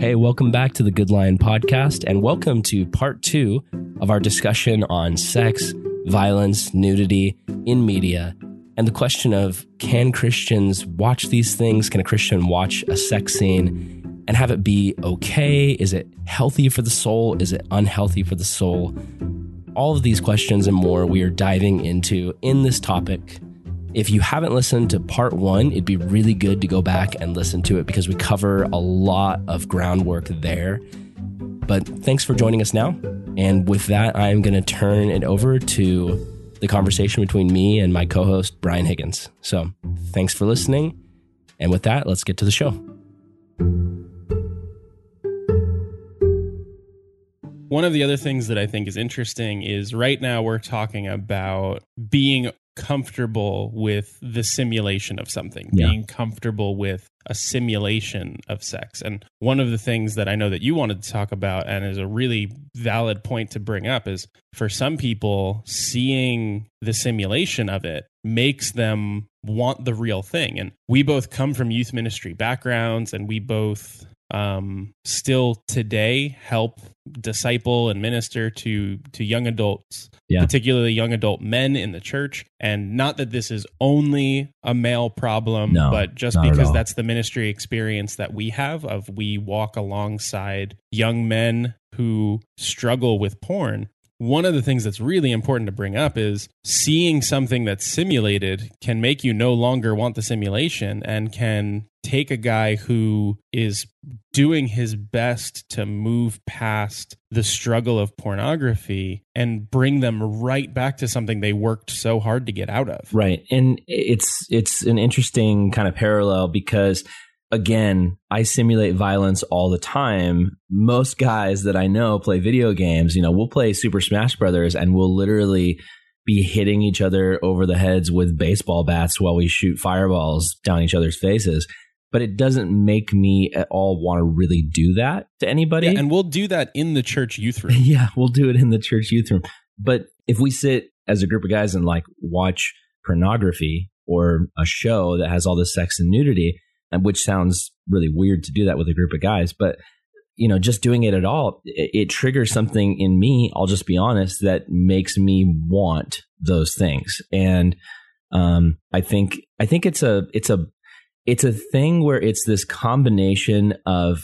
Hey, welcome back to the Good Lion Podcast, and welcome to part 2 of our discussion on sex, violence, nudity in media, and the question of, can Christians watch these things? Can a Christian watch a sex scene and have it be okay? Is it healthy for the soul? Is it unhealthy for the soul? All of these questions and more we are diving into in this topic. If you haven't listened to part 1, it'd be really good to go back and listen to it because we cover a lot of groundwork there. But thanks for joining us now. And with that, I'm going to turn it over to the conversation between me and my co-host, Brian Higgins. So thanks for listening. And with that, let's get to the show. One of the other things that I think is interesting is right now we're talking about being comfortable with the simulation of something, being comfortable with a simulation of sex. And one of the things that I know that you wanted to talk about and is a really valid point to bring up is for some people, seeing the simulation of it makes them want the real thing. And we both come from youth ministry backgrounds, and we both still today help disciple and minister to young adults, particularly young adult men in the church. And not that this is only a male problem, but just because that's the ministry experience that we have of we walk alongside young men who struggle with porn. One of the things that's really important to bring up is seeing something that's simulated can make you no longer want the simulation and can take a guy who is doing his best to move past the struggle of pornography and bring them right back to something they worked so hard to get out of. Right. And it's an interesting kind of parallel because, again, I simulate violence all the time. Most guys that I know play video games. You know, we'll play Super Smash Brothers and we'll literally be hitting each other over the heads with baseball bats while we shoot fireballs down each other's faces. But it doesn't make me at all want to really do that to anybody. Yeah, and we'll do that in the church youth room. Yeah, we'll do it in the church youth room. But if we sit as a group of guys and like watch pornography or a show that has all this sex and nudity, which sounds really weird to do that with a group of guys. But, you know, just doing it at all, it triggers something in me, I'll just be honest, that makes me want those things. And I think it's a thing where it's this combination of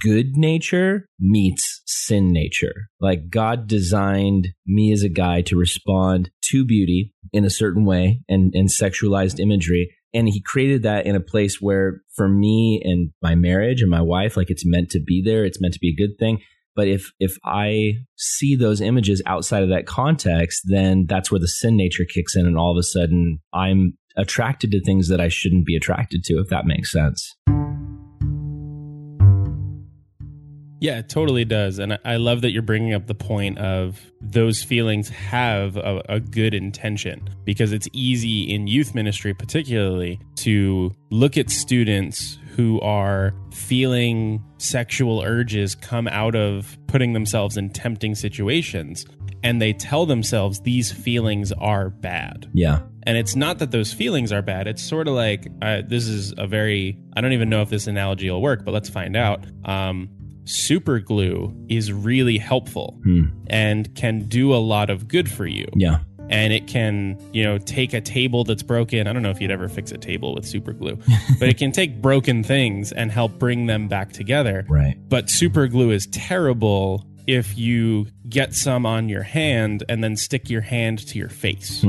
good nature meets sin nature. Like God designed me as a guy to respond to beauty in a certain way and sexualized imagery. And he created that in a place where for me and my marriage and my wife, like it's meant to be there. It's meant to be a good thing. But if I see those images outside of that context, then that's where the sin nature kicks in. And all of a sudden I'm attracted to things that I shouldn't be attracted to, if that makes sense. Yeah, it totally does. And I love that you're bringing up the point of those feelings have a good intention, because it's easy in youth ministry particularly to look at students who are feeling sexual urges come out of putting themselves in tempting situations, and they tell themselves these feelings are bad. Yeah. And it's not that those feelings are bad. It's sort of like, this is a very, I don't even know if this analogy will work, but let's find out. Super glue is really helpful and can do a lot of good for you. Yeah. And it can, you know, take a table that's broken. I don't know if you'd ever fix a table with super glue, but it can take broken things and help bring them back together. Right. But super glue is terrible if you get some on your hand and then stick your hand to your face.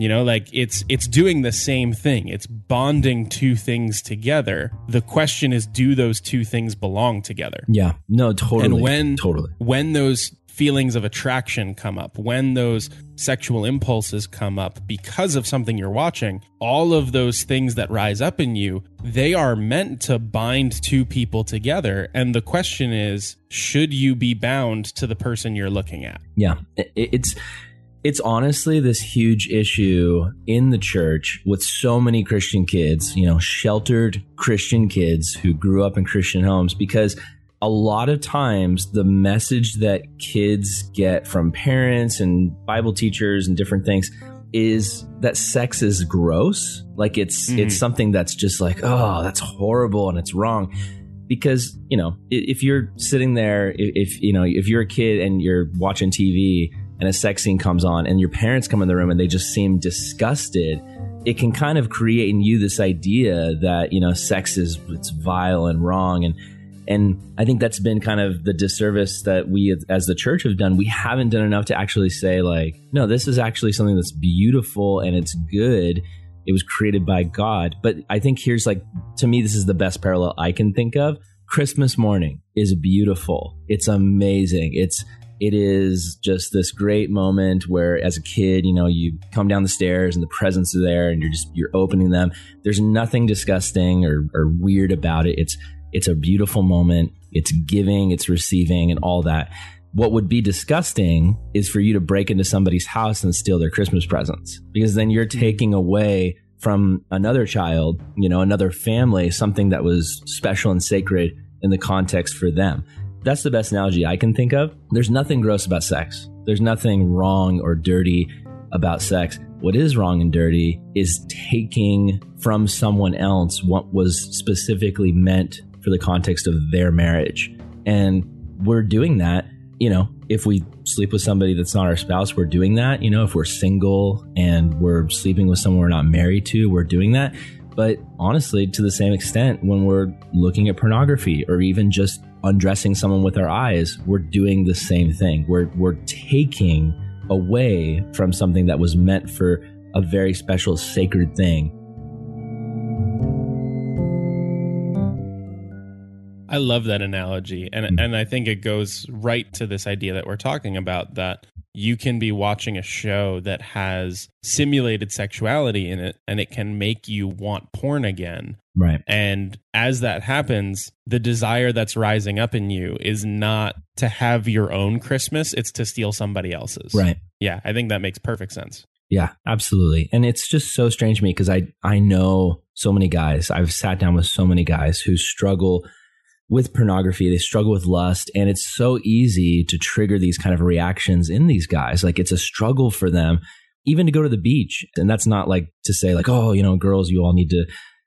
You know, like it's doing the same thing. It's bonding two things together. The question is, do those two things belong together? Yeah, no, totally. And when those feelings of attraction come up, when those sexual impulses come up because of something you're watching, all of those things that rise up in you, they are meant to bind two people together. And the question is, should you be bound to the person you're looking at? Yeah, It's honestly this huge issue in the church with so many Christian kids, you know, sheltered Christian kids who grew up in Christian homes, because a lot of times the message that kids get from parents and Bible teachers and different things is that sex is gross. Like it's something that's just like, oh, that's horrible and it's wrong. because, you know, if you're sitting there, if you know, if you're a kid and you're watching TV and a sex scene comes on and your parents come in the room and they just seem disgusted, it can kind of create in you this idea that, you know, sex is, it's vile and wrong. And I think that's been kind of the disservice that we as the church have done. We haven't done enough to actually say, like, no, this is actually something that's beautiful and it's good. It was created by God. But I think here's, like, to me, this is the best parallel I can think of. Christmas morning is beautiful. It's amazing. It is just this great moment where, as a kid, you know, you come down the stairs and the presents are there and you're opening them. There's nothing disgusting or weird about it. It's a beautiful moment. It's giving, it's receiving, and all that. What would be disgusting is for you to break into somebody's house and steal their Christmas presents, because then you're taking away from another child, you know, another family, something that was special and sacred in the context for them. That's the best analogy I can think of. There's nothing gross about sex. There's nothing wrong or dirty about sex. What is wrong and dirty is taking from someone else what was specifically meant for the context of their marriage. And we're doing that, you know, if we sleep with somebody that's not our spouse, we're doing that. You know, if we're single and we're sleeping with someone we're not married to, we're doing that. But honestly, to the same extent, when we're looking at pornography or even just undressing someone with our eyes, we're doing the same thing. We're taking away from something that was meant for a very special, sacred thing. I love that analogy. And I think it goes right to this idea that we're talking about, that you can be watching a show that has simulated sexuality in it, and it can make you want porn again. Right. And as that happens, the desire that's rising up in you is not to have your own Christmas. It's to steal somebody else's. Right. Yeah. I think that makes perfect sense. Yeah, absolutely. And it's just so strange to me, because I know so many guys. I've sat down with so many guys who struggle with pornography, they struggle with lust, and it's so easy to trigger these kind of reactions in these guys. Like, it's a struggle for them even to go to the beach. And that's not like to say, like, oh, you know, girls, you all need to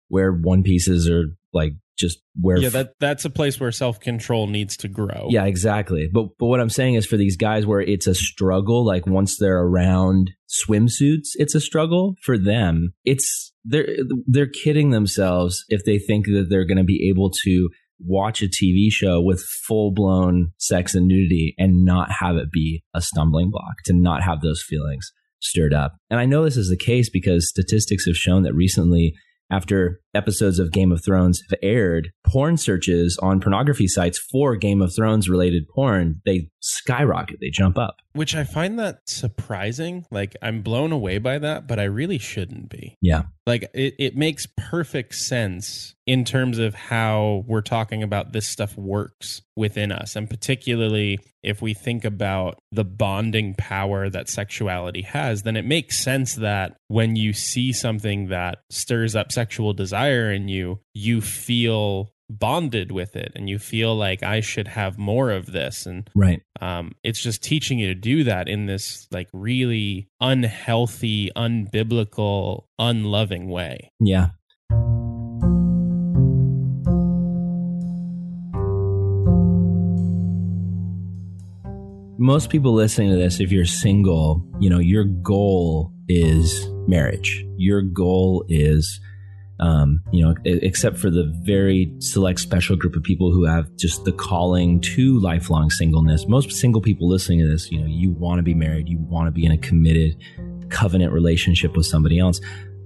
wear one pieces or like just wear. Yeah, that's a place where self-control needs to grow. Yeah, exactly. But what I'm saying is, for these guys where it's a struggle, like once they're around swimsuits, it's a struggle for them. It's they're kidding themselves if they think that they're going to be able to watch a TV show with full-blown sex and nudity and not have it be a stumbling block, to not have those feelings stirred up. And I know this is the case because statistics have shown that recently, after episodes of Game of Thrones have aired, porn searches on pornography sites for Game of Thrones related porn, they skyrocket, they jump up. Which I find that surprising. Like, I'm blown away by that, but I really shouldn't be. Yeah. Like, it makes perfect sense in terms of how we're talking about this stuff works within us. And particularly if we think about the bonding power that sexuality has, then it makes sense that when you see something that stirs up sexual desire in you, you feel bonded with it and you feel like I should have more of this. And right. It's just teaching you to do that in this like really unhealthy, unbiblical, unloving way. Yeah. Most people listening to this, if you're single, you know, your goal is marriage. Your goal is, you know, except for the very select special group of people who have just the calling to lifelong singleness. Most single people listening to this, you know, you want to be married. You want to be in a committed covenant relationship with somebody else.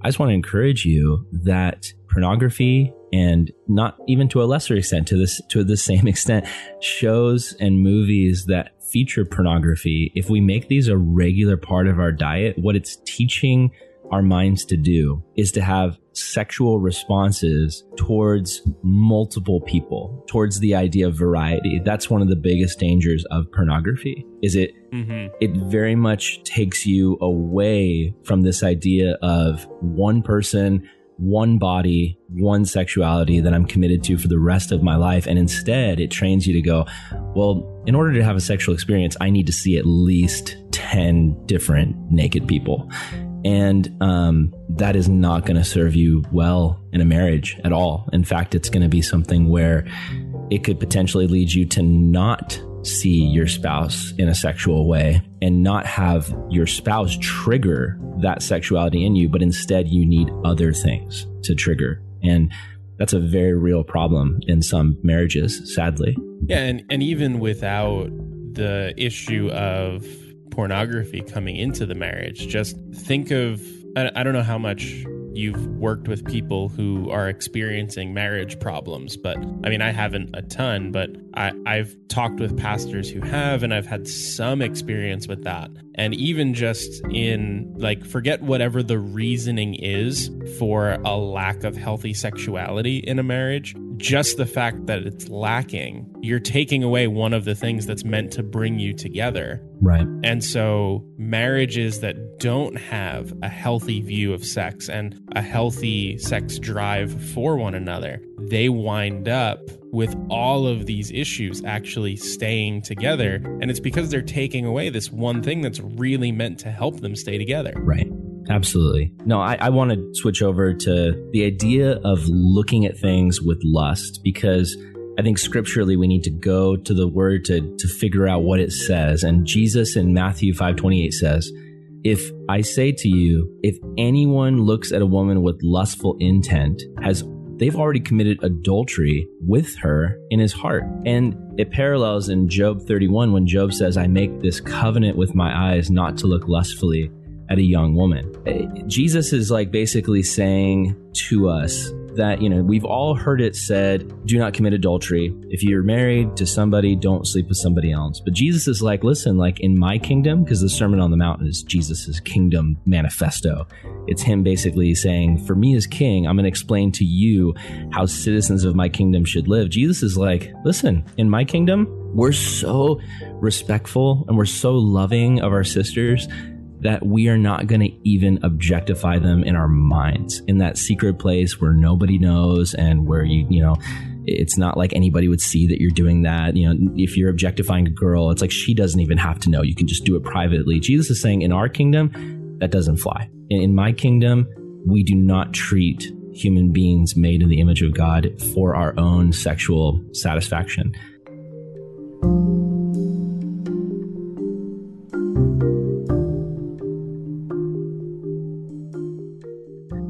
I just want to encourage you that pornography, and not even to a lesser extent, to the same extent, shows and movies that feature pornography, if we make these a regular part of our diet, what it's teaching our minds to do is to have sexual responses towards multiple people, towards the idea of variety. That's one of the biggest dangers of pornography, is it very much takes you away from this idea of one person, one body, one sexuality that I'm committed to for the rest of my life. And instead, it trains you to go, well, in order to have a sexual experience, I need to see at least 10 different naked people. And that is not going to serve you well in a marriage at all. In fact, it's going to be something where it could potentially lead you to not see your spouse in a sexual way and not have your spouse trigger that sexuality in you, but instead you need other things to trigger. And that's a very real problem in some marriages, sadly. Yeah, and even without the issue of pornography coming into the marriage, just think of, I don't know how much you've worked with people who are experiencing marriage problems, but I mean, I haven't a ton, but I've talked with pastors who have, and I've had some experience with that. And even just in like, forget whatever the reasoning is for a lack of healthy sexuality in a marriage, just the fact that it's lacking, you're taking away one of the things that's meant to bring you together. Right. And so marriages that don't have a healthy view of sex and a healthy sex drive for one another, they wind up with all of these issues actually staying together. And it's because they're taking away this one thing that's really meant to help them stay together. Right. Absolutely. No, I want to switch over to the idea of looking at things with lust, because I think scripturally we need to go to the word to figure out what it says. And Jesus in Matthew 5:28 says, "If I say to you, if anyone looks at a woman with lustful intent, they've already committed adultery with her in his heart." And it parallels in Job 31 when Job says, "I make this covenant with my eyes not to look lustfully at a young woman." Jesus is like basically saying to us that, you know, we've all heard it said, do not commit adultery. If you're married to somebody, don't sleep with somebody else. But Jesus is like, listen, like in my kingdom, because the Sermon on the Mount is Jesus's kingdom manifesto. It's him basically saying, for me as king, I'm going to explain to you how citizens of my kingdom should live. Jesus is like, listen, in my kingdom, we're so respectful and we're so loving of our sisters that we are not going to even objectify them in our minds, in that secret place where nobody knows and where you know, it's not like anybody would see that you're doing that. You know, if you're objectifying a girl, it's like she doesn't even have to know. You can just do it privately. Jesus is saying in our kingdom, that doesn't fly. In my kingdom, we do not treat human beings made in the image of God for our own sexual satisfaction.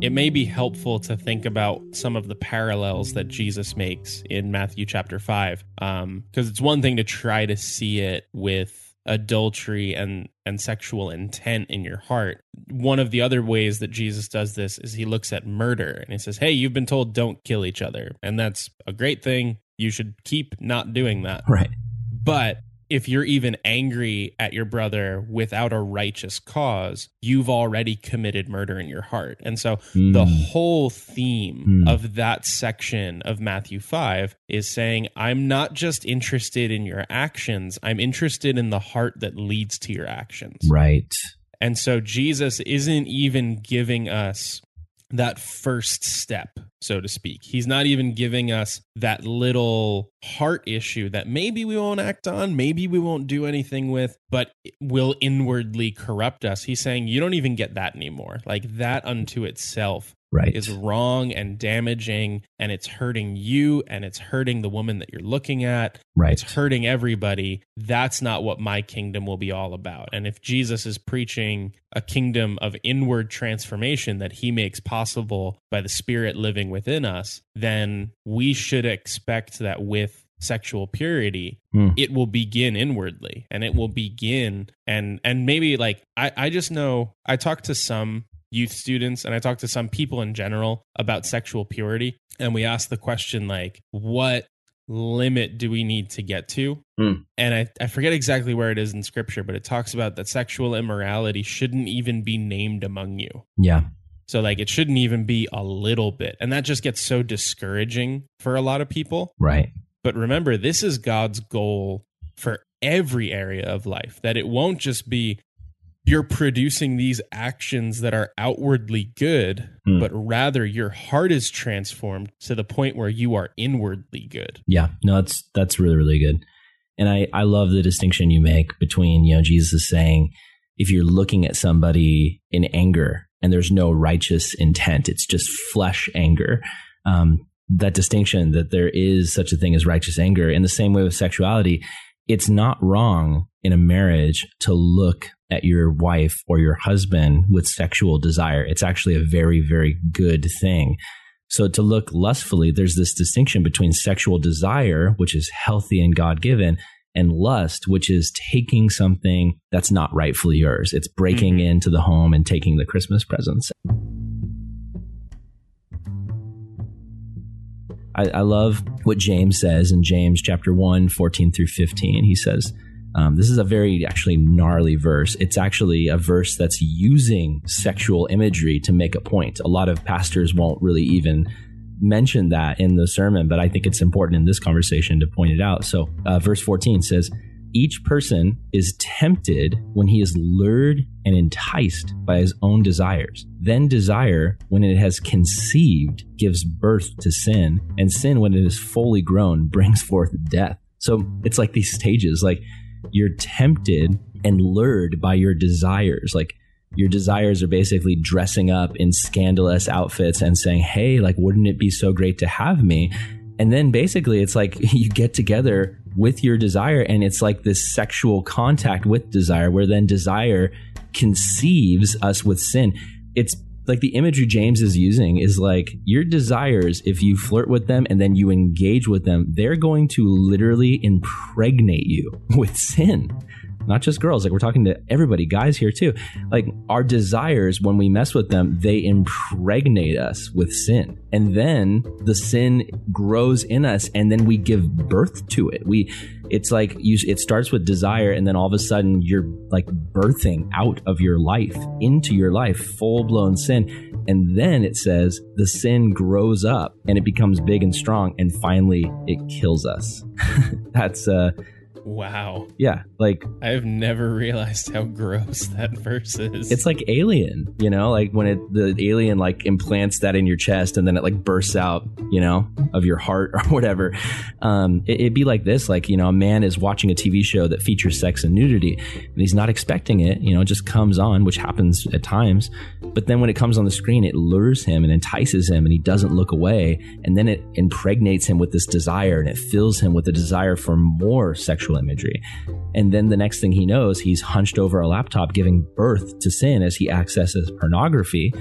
It may be helpful to think about some of the parallels that Jesus makes in Matthew chapter 5, because it's one thing to try to see it with adultery and sexual intent in your heart. One of the other ways that Jesus does this is he looks at murder and he says, hey, you've been told don't kill each other. And that's a great thing. You should keep not doing that. Right. But if you're even angry at your brother without a righteous cause, you've already committed murder in your heart. And so the whole theme of that section of Matthew 5 is saying, I'm not just interested in your actions. I'm interested in the heart that leads to your actions. Right. And so Jesus isn't even giving us that first step, so to speak. He's not even giving us that little heart issue that maybe we won't act on, maybe we won't do anything with, but will inwardly corrupt us. He's saying you don't even get that anymore. Like that unto itself is wrong and damaging, and it's hurting you, and it's hurting the woman that you're looking at. Right. It's hurting everybody. That's not what my kingdom will be all about. And if Jesus is preaching a kingdom of inward transformation that he makes possible by the Spirit living within us, then we should expect that with sexual purity, it will begin inwardly, and it will begin and maybe like I just know I talked to some youth students, and I talked to some people in general about sexual purity. And we asked the question, like, what limit do we need to get to? And I forget exactly where it is in scripture, but it talks about that sexual immorality shouldn't even be named among you. Yeah. So like it shouldn't even be a little bit. And that just gets so discouraging for a lot of people. Right. But remember, this is God's goal for every area of life, that it won't just be you're producing these actions that are outwardly good, but rather your heart is transformed to the point where you are inwardly good. Yeah, no, that's really, really good. And I love the distinction you make between, you know, Jesus saying, if you're looking at somebody in anger and there's no righteous intent, it's just flesh anger. that distinction that there is such a thing as righteous anger. In the same way with sexuality, it's not wrong in a marriage to look at your wife or your husband with sexual desire. It's actually a very, very good thing. So to look lustfully, there's this distinction between sexual desire, which is healthy and God-given, and lust, which is taking something that's not rightfully yours. It's breaking into the home and taking the Christmas presents. I love what James says in James chapter 1, 14 through 15. He says, this is a very actually gnarly verse. It's actually a verse that's using sexual imagery to make a point. A lot of pastors won't really even mention that in the sermon, but I think it's important in this conversation to point it out. So verse 14 says, each person is tempted when he is lured and enticed by his own desires. Then desire, when it has conceived, gives birth to sin. And sin, when it is fully grown, brings forth death. So it's like these stages, like you're tempted and lured by your desires. Like your desires are basically dressing up in scandalous outfits and saying, hey, like, wouldn't it be so great to have me? And then basically it's like you get together with your desire, and it's like this sexual contact with desire, where then desire conceives us with sin. It's like the imagery James is using is like your desires, if you flirt with them and then you engage with them, they're going to literally impregnate you with sin. Not just girls, like we're talking to everybody, guys here too. Like our desires, when we mess with them, they impregnate us with sin. And then the sin grows in us, and then we give birth to it. It starts with desire, and then all of a sudden you're like birthing out of your life into your life, full blown sin. And then it says the sin grows up and it becomes big and strong, and finally it kills us. That's wow. Yeah. Like I've never realized how gross that verse is. It's like Alien, you know, like when the alien like implants that in your chest and then it like bursts out, you know, of your heart or whatever. It'd be like this, like, you know, a man is watching a TV show that features sex and nudity and he's not expecting it, you know, it just comes on, which happens at times. But then when it comes on the screen, it lures him and entices him and he doesn't look away. And then it impregnates him with this desire and it fills him with a desire for more sexual imagery. And then the next thing he knows, he's hunched over a laptop giving birth to sin as he accesses pornography,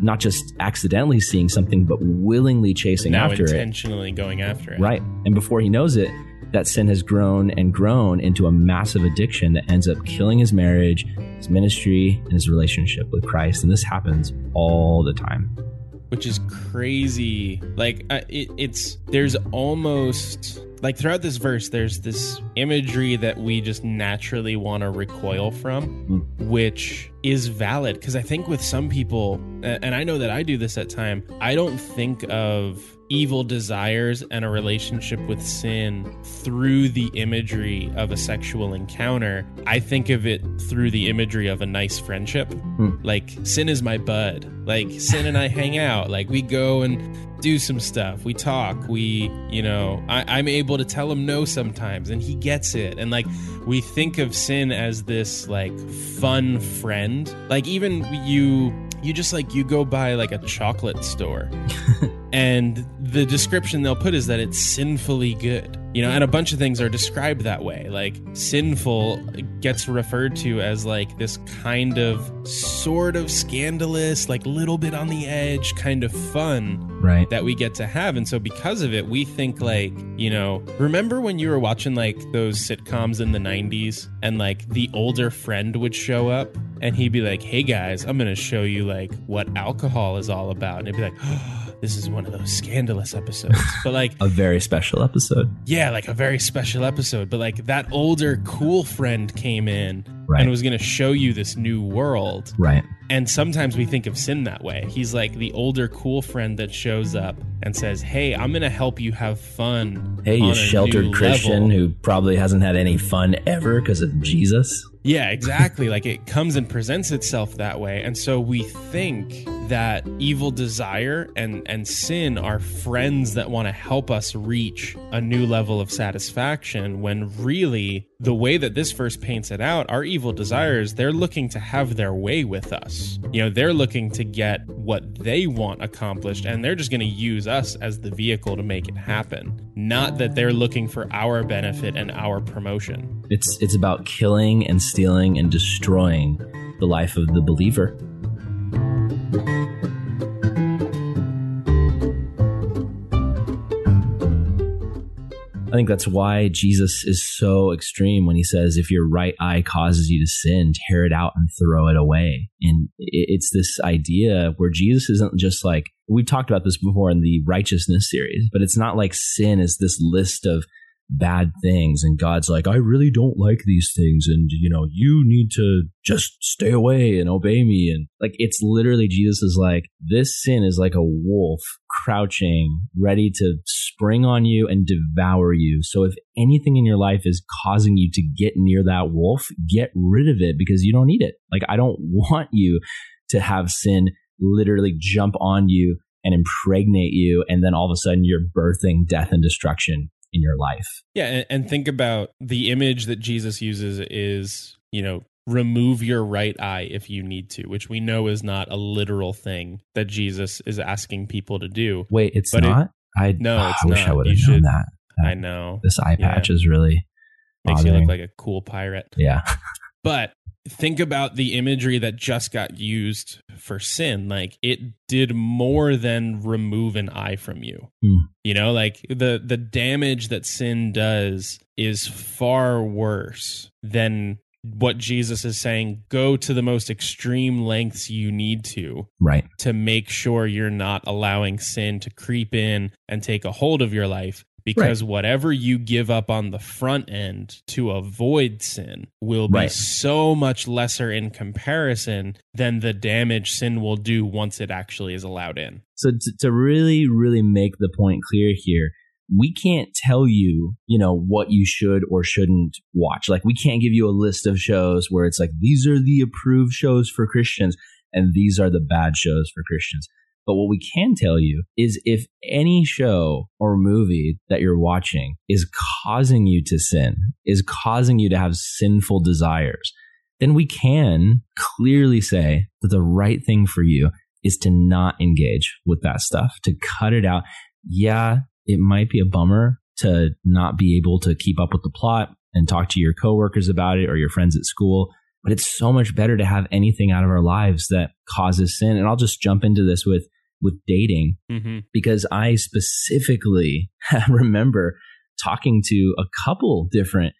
not just accidentally seeing something, but willingly chasing after it. Now intentionally going after it. Right. And before he knows it, that sin has grown and grown into a massive addiction that ends up killing his marriage, his ministry, and his relationship with Christ. And this happens all the time. Which is crazy. Like there's almost... Like throughout this verse, there's this imagery that we just naturally want to recoil from, which is valid. Because I think with some people, and I know that I do this at time, I don't think of evil desires and a relationship with sin through the imagery of a sexual encounter. I think of it through the imagery of a nice friendship. Like sin is my bud. Like sin and I hang out. Like we go and do some stuff. We talk. We, you know, I'm able to tell him no sometimes and he gets it. And like we think of sin as this like fun friend. Like even you just like you go by like a chocolate store and the description they'll put is that it's sinfully good, you know, and a bunch of things are described that way. Like sinful gets referred to as like this kind of sort of scandalous, like little bit on the edge kind of fun, right, that we get to have. And so because of it, we think like, you know, remember when you were watching like those sitcoms in the 90s and like the older friend would show up and he'd be like, hey guys, I'm going to show you like what alcohol is all about. And it'd be like, oh, this is one of those scandalous episodes, but like a very special episode. Yeah, like a very special episode. But like that older cool friend came in, right, and was going to show you this new world. Right. And sometimes we think of sin that way. He's like the older cool friend that shows up and says, hey, I'm going to help you have fun. Hey, you sheltered Christian who probably hasn't had any fun ever because of Jesus. Yeah, exactly. Like it comes and presents itself that way. And so we think that evil desire and sin are friends that want to help us reach a new level of satisfaction, when really the way that this verse paints it out, our evil desires, they're looking to have their way with us. You know, they're looking to get what they want accomplished, and they're just going to use us as the vehicle to make it happen. Not that they're looking for our benefit and our promotion. It's about killing and stealing and destroying the life of the believer. I think that's why Jesus is so extreme when he says, if your right eye causes you to sin, tear it out and throw it away. And it's this idea where Jesus isn't just like, we've talked about this before in the righteousness series, but it's not like sin is this list of bad things and God's like, I really don't like these things, and you know, you need to just stay away and obey me. And like, it's literally Jesus is like, this sin is like a wolf crouching, ready to spring on you and devour you. So if anything in your life is causing you to get near that wolf, get rid of it, because you don't need it. Like, I don't want you to have sin literally jump on you and impregnate you, and then all of a sudden you're birthing death and destruction in your life. Yeah. And think about the image that Jesus uses is, you know, remove your right eye if you need to, which we know is not a literal thing that Jesus is asking people to do. Wait, it's not? I wish I would have known that. I know. This eye patch is really makes bothering. You look like a cool pirate. Yeah. But think about the imagery that just got used for sin. Like, it did more than remove an eye from you. Mm. You know, like the damage that sin does is far worse than what Jesus is saying. Go to the most extreme lengths you need to, right, to make sure you're not allowing sin to creep in and take a hold of your life. Because whatever you give up on the front end to avoid sin will be so much lesser in comparison than the damage sin will do once it actually is allowed in. So to really, really make the point clear here, we can't tell you, you know, what you should or shouldn't watch. Like, we can't give you a list of shows where it's like, these are the approved shows for Christians and these are the bad shows for Christians. But what we can tell you is if any show or movie that you're watching is causing you to sin, is causing you to have sinful desires, then we can clearly say that the right thing for you is to not engage with that stuff, to cut it out. Yeah, it might be a bummer to not be able to keep up with the plot and talk to your coworkers about it or your friends at school. But it's so much better to have anything out of our lives that causes sin. And I'll just jump into this with dating, because I specifically remember talking to a couple different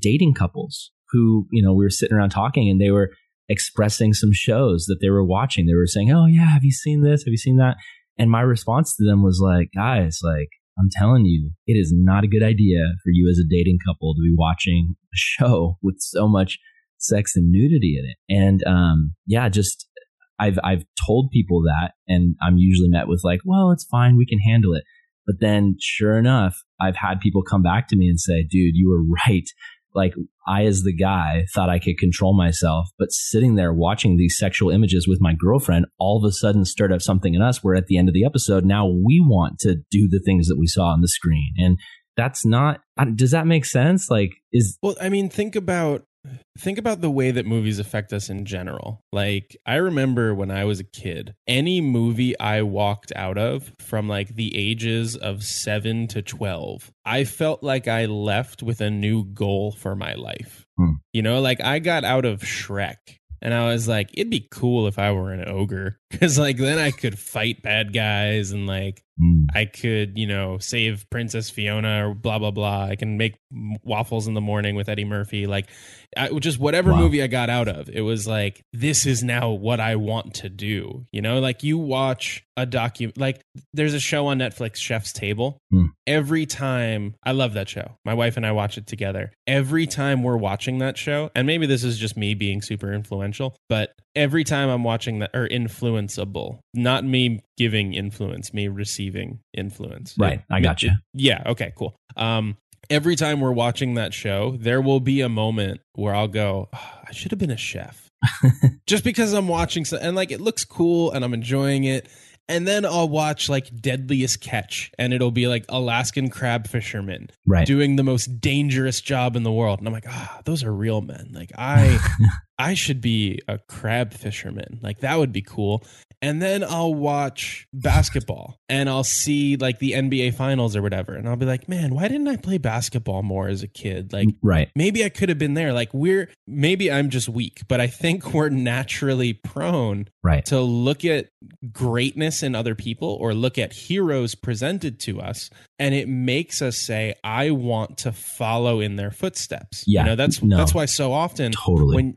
dating couples who, you know, we were sitting around talking and they were expressing some shows that they were watching. They were saying, oh yeah, have you seen this? Have you seen that? And my response to them was like, guys, like, I'm telling you, it is not a good idea for you as a dating couple to be watching a show with so much sex and nudity in it. And just I've told people that, and I'm usually met with like, well, it's fine, we can handle it. But then sure enough, I've had people come back to me and say, dude, you were right. Like, I, as the guy, thought I could control myself, but sitting there watching these sexual images with my girlfriend all of a sudden stirred up something in us where at the end of the episode, now we want to do the things that we saw on the screen. And that's not, does that make sense? Like, well, I mean, think about the way that movies affect us in general. Like, I remember when I was a kid, any movie I walked out of from like the ages of 7 to 12, I felt like I left with a new goal for my life. You know, like, I got out of Shrek and I was like, it'd be cool if I were an ogre, because like then I could fight bad guys and like I could, you know, save Princess Fiona or blah, blah, blah. I can make waffles in the morning with Eddie Murphy. Like, just whatever movie I got out of, it was like, this is now what I want to do. You know, like, you watch like there's a show on Netflix, Chef's Table. Every time, I love that show. My wife and I watch it together. Every time we're watching that show, and maybe this is just me being super influential, but every time I'm watching that, or influenceable, not me giving influence, me receiving influence. Right. I got you. Yeah. Okay, cool. Every time we're watching that show, there will be a moment where I'll go, oh, I should have been a chef. Just because I'm watching and like it looks cool and I'm enjoying it. And then I'll watch like Deadliest Catch and it'll be like Alaskan crab fishermen doing the most dangerous job in the world. And I'm like, ah, those are real men. Like I should be a crab fisherman. Like that would be cool. And then I'll watch basketball and I'll see like the NBA finals or whatever. And I'll be like, man, why didn't I play basketball more as a kid? Like, maybe I could have been there. Like maybe I'm just weak, but I think we're naturally prone to look at greatness in other people or look at heroes presented to us. And it makes us say, I want to follow in their footsteps. Yeah, you know, that's why so often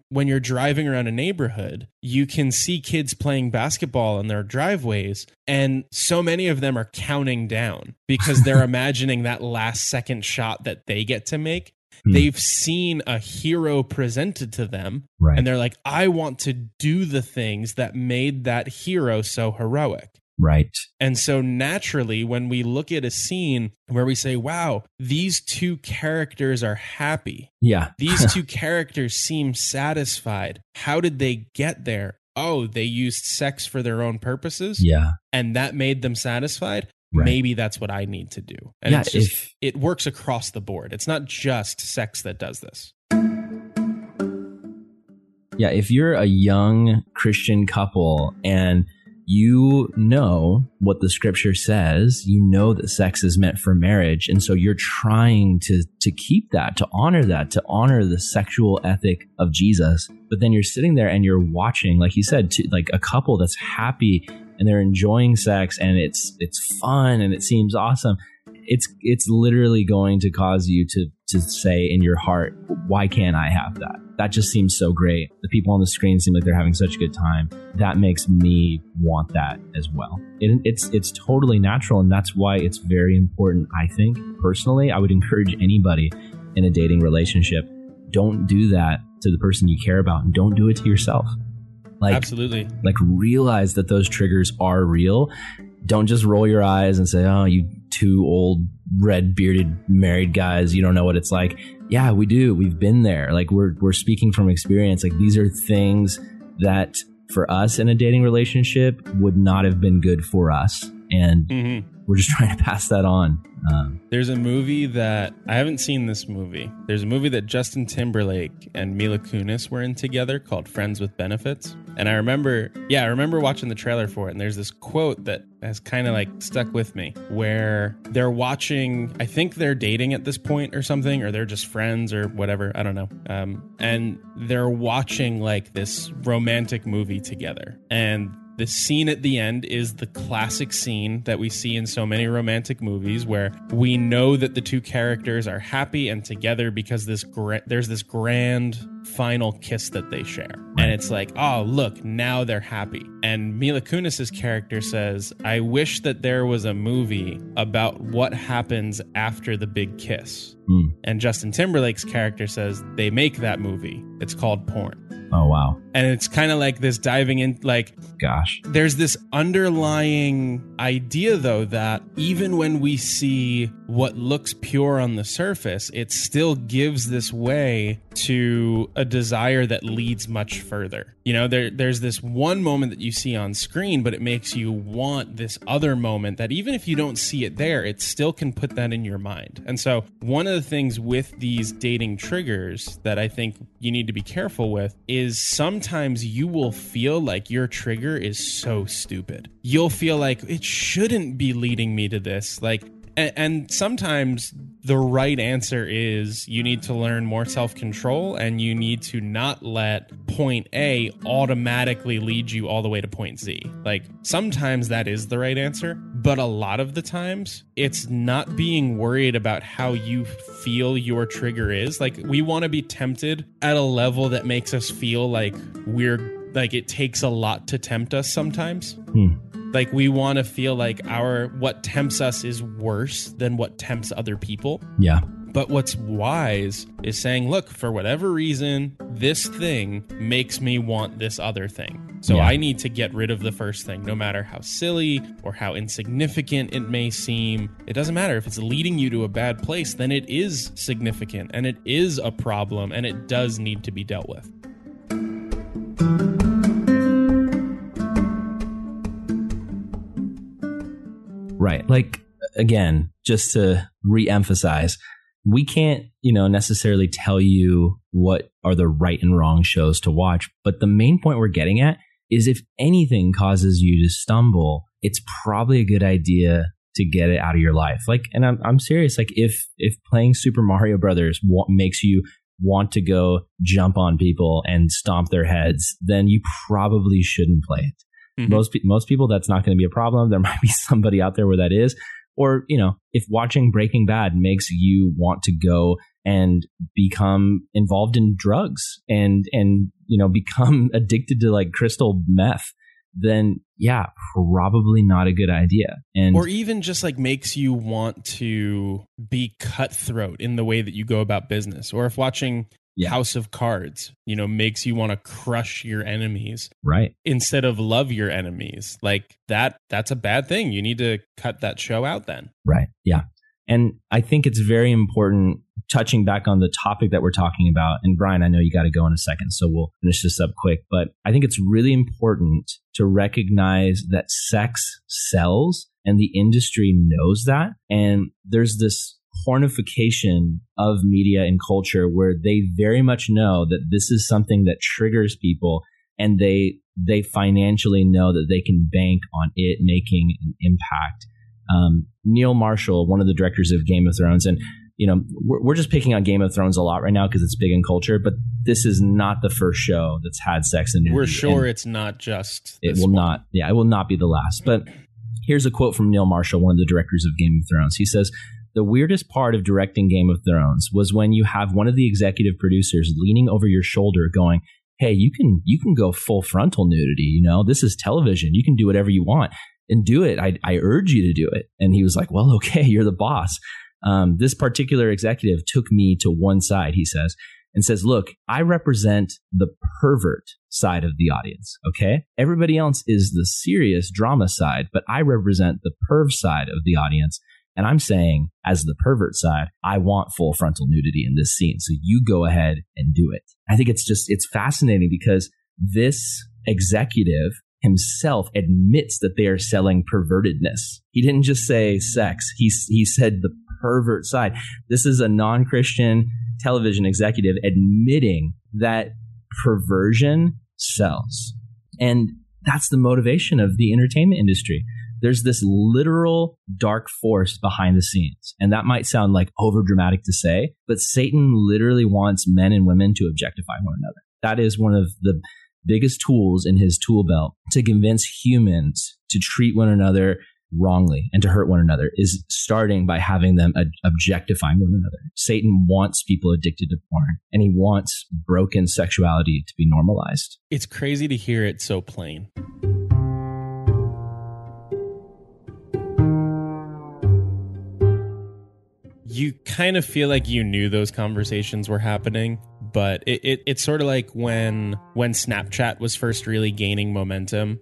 when you're driving around a neighborhood, you can see kids playing basketball in their driveways. And so many of them are counting down because they're imagining that last second shot that they get to make. They've seen a hero presented to them and they're like, I want to do the things that made that hero so heroic. Right. And so naturally, when we look at a scene where we say, wow, these two characters are happy. Yeah. These two characters seem satisfied. How did they get there? Oh, they used sex for their own purposes. Yeah. And that made them satisfied. Right. Maybe that's what I need to do. And yeah, it's just, it works across the board. It's not just sex that does this. Yeah. If you're a young Christian couple and you know what the scripture says, you know that sex is meant for marriage. And so you're trying to keep that, to honor the sexual ethic of Jesus. But then you're sitting there and you're watching, like you said, like a couple that's happy and they're enjoying sex and it's fun and it seems awesome. It's literally going to cause you to say in your heart, why can't I have that? That just seems so great. The people on the screen seem like they're having such a good time. That makes me want that as well. It's totally natural, and that's why it's very important, I think. Personally, I would encourage anybody in a dating relationship, don't do that to the person you care about, and don't do it to yourself. Like, absolutely. Like, realize that those triggers are real. Don't just roll your eyes and say, oh, you two old red-bearded married guys, you don't know what it's like. Yeah, we do. We've been there. Like, we're speaking from experience. Like, these are things that for us in a dating relationship would not have been good for us. And we're just trying to pass that on. There's a movie that I haven't seen this movie. There's a movie that Justin Timberlake and Mila Kunis were in together called Friends with Benefits. And I remember watching the trailer for it. And there's this quote that has kind of like stuck with me where they're watching, I think they're dating at this point or something, or they're just friends or whatever. I don't know. And they're watching like this romantic movie together. And the scene at the end is the classic scene that we see in so many romantic movies where we know that the two characters are happy and together because there's this grand final kiss that they share. And it's like, oh, look, now they're happy. And Mila Kunis's character says, I wish that there was a movie about what happens after the big kiss. And Justin Timberlake's character says, they make that movie. It's called porn. Oh, wow. And it's kind of like this diving in, like, gosh, there's this underlying idea, though, that even when we see what looks pure on the surface, it still gives this way to a desire that leads much further. You know, there's this one moment that you see on screen, but it makes you want this other moment that even if you don't see it there, it still can put that in your mind. And so one of the things with these dating triggers that I think you need to be careful with is sometimes you will feel like your trigger is so stupid. You'll feel like it shouldn't be leading me to this. Like, and sometimes the right answer is you need to learn more self-control and you need to not let point A automatically lead you all the way to point Z. Like, sometimes that is the right answer, but a lot of the times it's not being worried about how you feel your trigger is. Like, we want to be tempted at a level that makes us feel like we're like it takes a lot to tempt us sometimes. Like, we want to feel like what tempts us is worse than what tempts other people. Yeah. But what's wise is saying, look, for whatever reason, this thing makes me want this other thing. So I need to get rid of the first thing, no matter how silly or how insignificant it may seem. It doesn't matter if it's leading you to a bad place, then it is significant and it is a problem and it does need to be dealt with. Right. Like, again, just to reemphasize, we can't, you know, necessarily tell you what are the right and wrong shows to watch. But the main point we're getting at is if anything causes you to stumble, it's probably a good idea to get it out of your life. Like, and I'm serious. Like if playing Super Mario Brothers makes you want to go jump on people and stomp their heads, then you probably shouldn't play it. Mm-hmm. Most people, that's not going to be a problem. There might be somebody out there where that is. Or, you know, if watching Breaking Bad makes you want to go and become involved in drugs and, you know, become addicted to like crystal meth, then yeah, probably not a good idea. And or even just like makes you want to be cutthroat in the way that you go about business. Or if watching House of Cards, you know, makes you want to crush your enemies, right, instead of love your enemies, like that's a bad thing. You need to cut that show out then. Right. Yeah. And I think it's very important, touching back on the topic that we're talking about. And Brian, I know you got to go in a second, so we'll finish this up quick. But I think it's really important to recognize that sex sells, and the industry knows that. And there's this pornification of media and culture where they very much know that this is something that triggers people, and they financially know that they can bank on it making an impact. Neil Marshall, one of the directors of Game of Thrones, and you know, we're just picking on Game of Thrones a lot right now because it's big in culture, but this is not the first show that's had sex in it. We're sure it's not just this. It will not. Yeah, it will not be the last. But here's a quote from Neil Marshall, one of the directors of Game of Thrones. He says, "The weirdest part of directing Game of Thrones was when you have one of the executive producers leaning over your shoulder going, 'Hey, you can go full frontal nudity. You know, this is television. You can do whatever you want and do it. I urge you to do it.'" And he was like, "Well, okay, you're the boss." This particular executive took me to one side, he says, and says, "Look, I represent the pervert side of the audience. Okay, everybody else is the serious drama side, but I represent the perv side of the audience. And I'm saying, as the pervert side, I want full frontal nudity in this scene. So you go ahead and do it." I think it's just, it's fascinating because this executive himself admits that they are selling pervertedness. He didn't just say sex. He said the pervert side. This is a non-Christian television executive admitting that perversion sells. And that's the motivation of the entertainment industry. There's this literal dark force behind the scenes. And that might sound like overdramatic to say, but Satan literally wants men and women to objectify one another. That is one of the biggest tools in his tool belt to convince humans to treat one another wrongly and to hurt one another, is starting by having them objectifying one another. Satan wants people addicted to porn, and he wants broken sexuality to be normalized. It's crazy to hear it so plain. You kind of feel like you knew those conversations were happening, but it's sort of like when Snapchat was first really gaining momentum,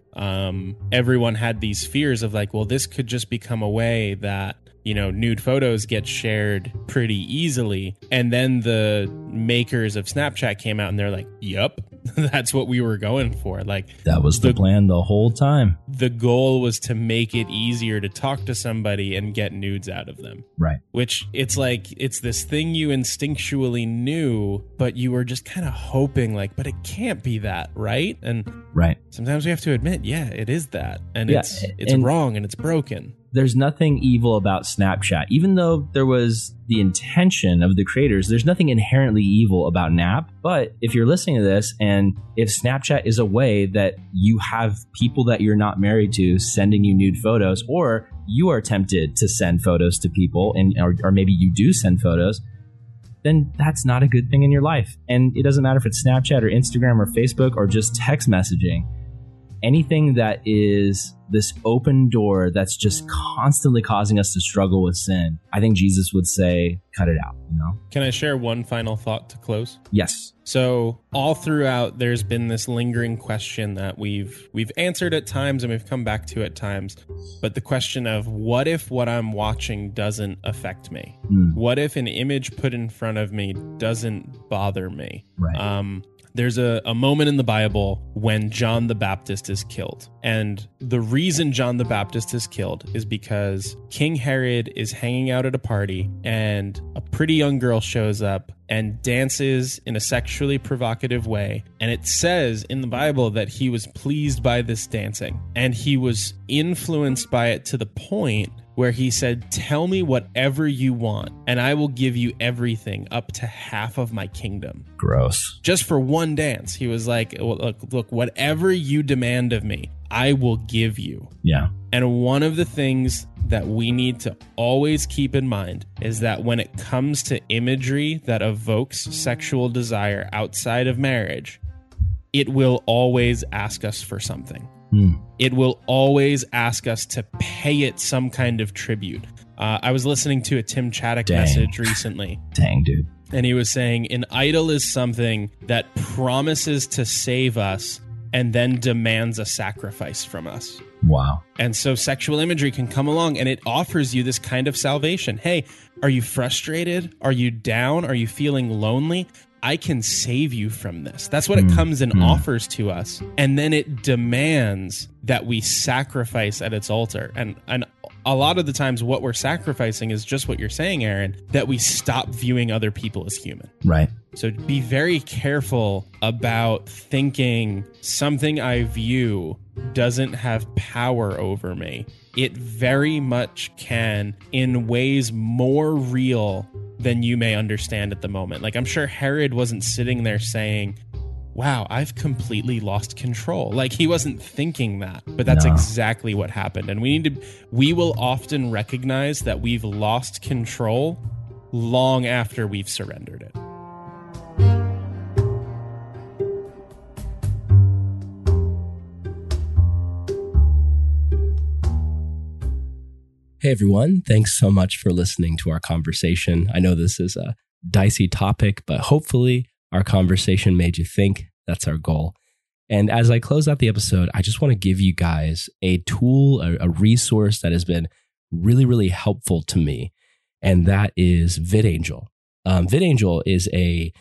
everyone had these fears of like, well, this could just become a way that, you know, nude photos get shared pretty easily. And then the makers of Snapchat came out and they're like, "Yep, that's what we were going for." Like, that was the plan the whole time. The goal was to make it easier to talk to somebody and get nudes out of them. Right. Which it's like, it's this thing you instinctually knew, but you were just kind of hoping like, but it can't be that, right? And right. Sometimes we have to admit, yeah, it is that. And yeah, it's wrong and it's broken. There's nothing evil about Snapchat. Even though there was the intention of the creators, there's nothing inherently evil about an app. But if you're listening to this, and if Snapchat is a way that you have people that you're not married to sending you nude photos, or you are tempted to send photos to people, and or maybe you do send photos, then that's not a good thing in your life. And it doesn't matter if it's Snapchat or Instagram or Facebook or just text messaging. Anything that is this open door that's just constantly causing us to struggle with sin, I think Jesus would say, cut it out, you know? Can I share one final thought to close? Yes. So all throughout, there's been this lingering question that we've answered at times and we've come back to at times. But the question of, what if what I'm watching doesn't affect me? Mm. What if an image put in front of me doesn't bother me? Right. There's a moment in the Bible when John the Baptist is killed. And the reason John the Baptist is killed is because King Herod is hanging out at a party and a pretty young girl shows up and dances in a sexually provocative way. And it says in the Bible that he was pleased by this dancing and he was influenced by it to the point where he said, "Tell me whatever you want, and I will give you everything up to half of my kingdom." Gross. Just for one dance. He was like, look, whatever you demand of me, I will give you. Yeah. And one of the things that we need to always keep in mind is that when it comes to imagery that evokes sexual desire outside of marriage, it will always ask us for something. It will always ask us to pay it some kind of tribute. I was listening to a Tim Chaddock message recently. Dang, dude. And he was saying an idol is something that promises to save us and then demands a sacrifice from us. Wow. And so sexual imagery can come along and it offers you this kind of salvation. Hey, are you frustrated? Are you down? Are you feeling lonely? I can save you from this. That's what it comes and offers to us. And then it demands that we sacrifice at its altar. And a lot of the times what we're sacrificing is just what you're saying, Aaron, that we stop viewing other people as human. Right. So be very careful about thinking something I view doesn't have power over me. It very much can in ways more real than you may understand at the moment. Like, I'm sure Herod wasn't sitting there saying, wow, I've completely lost control. Like, he wasn't thinking that, but that's exactly what happened. And we will often recognize that we've lost control long after we've surrendered it. Hey, everyone. Thanks so much for listening to our conversation. I know this is a dicey topic, but hopefully our conversation made you think. That's our goal. And as I close out the episode, I just want to give you guys a tool, a resource that has been really, really helpful to me. And that is VidAngel. VidAngel is an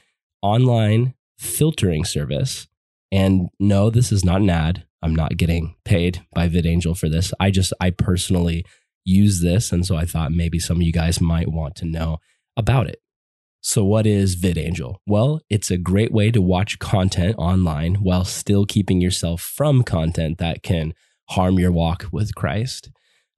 online filtering service. And no, this is not an ad. I'm not getting paid by VidAngel for this. I personally use this. And so I thought maybe some of you guys might want to know about it. So what is VidAngel? Well, it's a great way to watch content online while still keeping yourself from content that can harm your walk with Christ.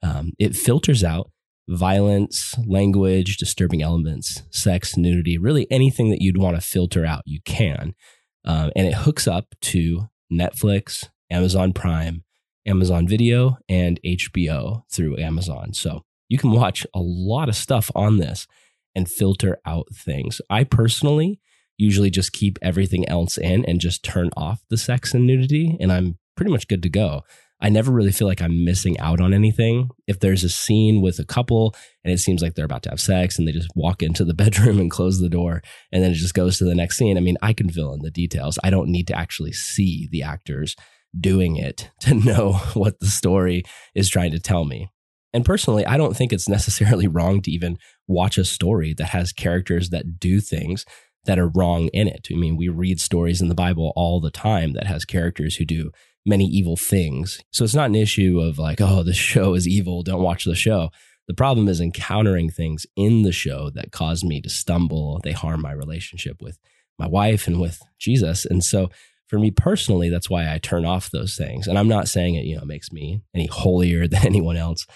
It filters out violence, language, disturbing elements, sex, nudity, really anything that you'd want to filter out, you can. And it hooks up to Netflix, Amazon Prime, Amazon Video, and HBO through Amazon. So you can watch a lot of stuff on this and filter out things. I personally usually just keep everything else in and just turn off the sex and nudity, and I'm pretty much good to go. I never really feel like I'm missing out on anything. If there's a scene with a couple and it seems like they're about to have sex and they just walk into the bedroom and close the door and then it just goes to the next scene, I mean, I can fill in the details. I don't need to actually see the actors doing it to know what the story is trying to tell me. And personally, I don't think it's necessarily wrong to even watch a story that has characters that do things that are wrong in it. I mean, we read stories in the Bible all the time that has characters who do many evil things. So it's not an issue of like, oh, this show is evil, don't watch the show. The problem is encountering things in the show that cause me to stumble. They harm my relationship with my wife and with Jesus. And so for me personally, that's why I turn off those things. And I'm not saying it, makes me any holier than anyone else,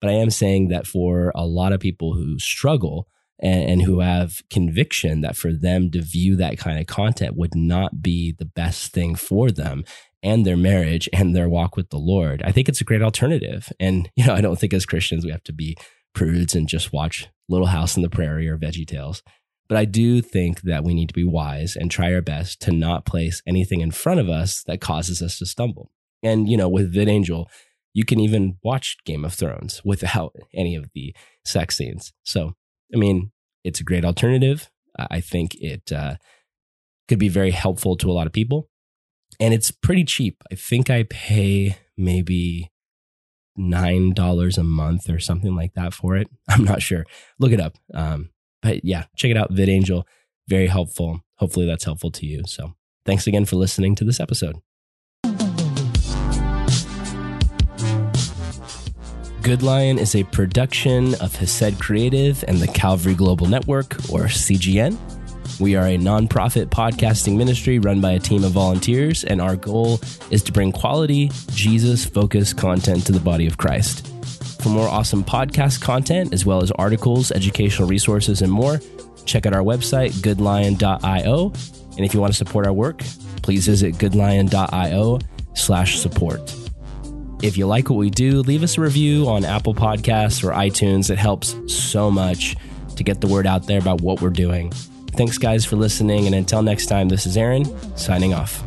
but I am saying that for a lot of people who struggle and who have conviction that for them to view that kind of content would not be the best thing for them and their marriage and their walk with the Lord, I think it's a great alternative. And, I don't think as Christians, we have to be prudes and just watch Little House on the Prairie or Veggie Tales. But I do think that we need to be wise and try our best to not place anything in front of us that causes us to stumble. And, with VidAngel, you can even watch Game of Thrones without any of the sex scenes. So, it's a great alternative. I think it could be very helpful to a lot of people. And it's pretty cheap. I think I pay maybe $9 a month or something like that for it. I'm not sure. Look it up. But yeah, check it out, VidAngel. Very helpful. Hopefully that's helpful to you. So thanks again for listening to this episode. Good Lion is a production of Hesed Creative and the Calvary Global Network, or CGN. We are a nonprofit podcasting ministry run by a team of volunteers, and our goal is to bring quality, Jesus-focused content to the body of Christ. For more awesome podcast content, as well as articles, educational resources, and more, check out our website, goodlion.io. And if you want to support our work, please visit goodlion.io/support. If you like what we do, leave us a review on Apple Podcasts or iTunes. It helps so much to get the word out there about what we're doing. Thanks, guys, for listening. And until next time, this is Aaron signing off.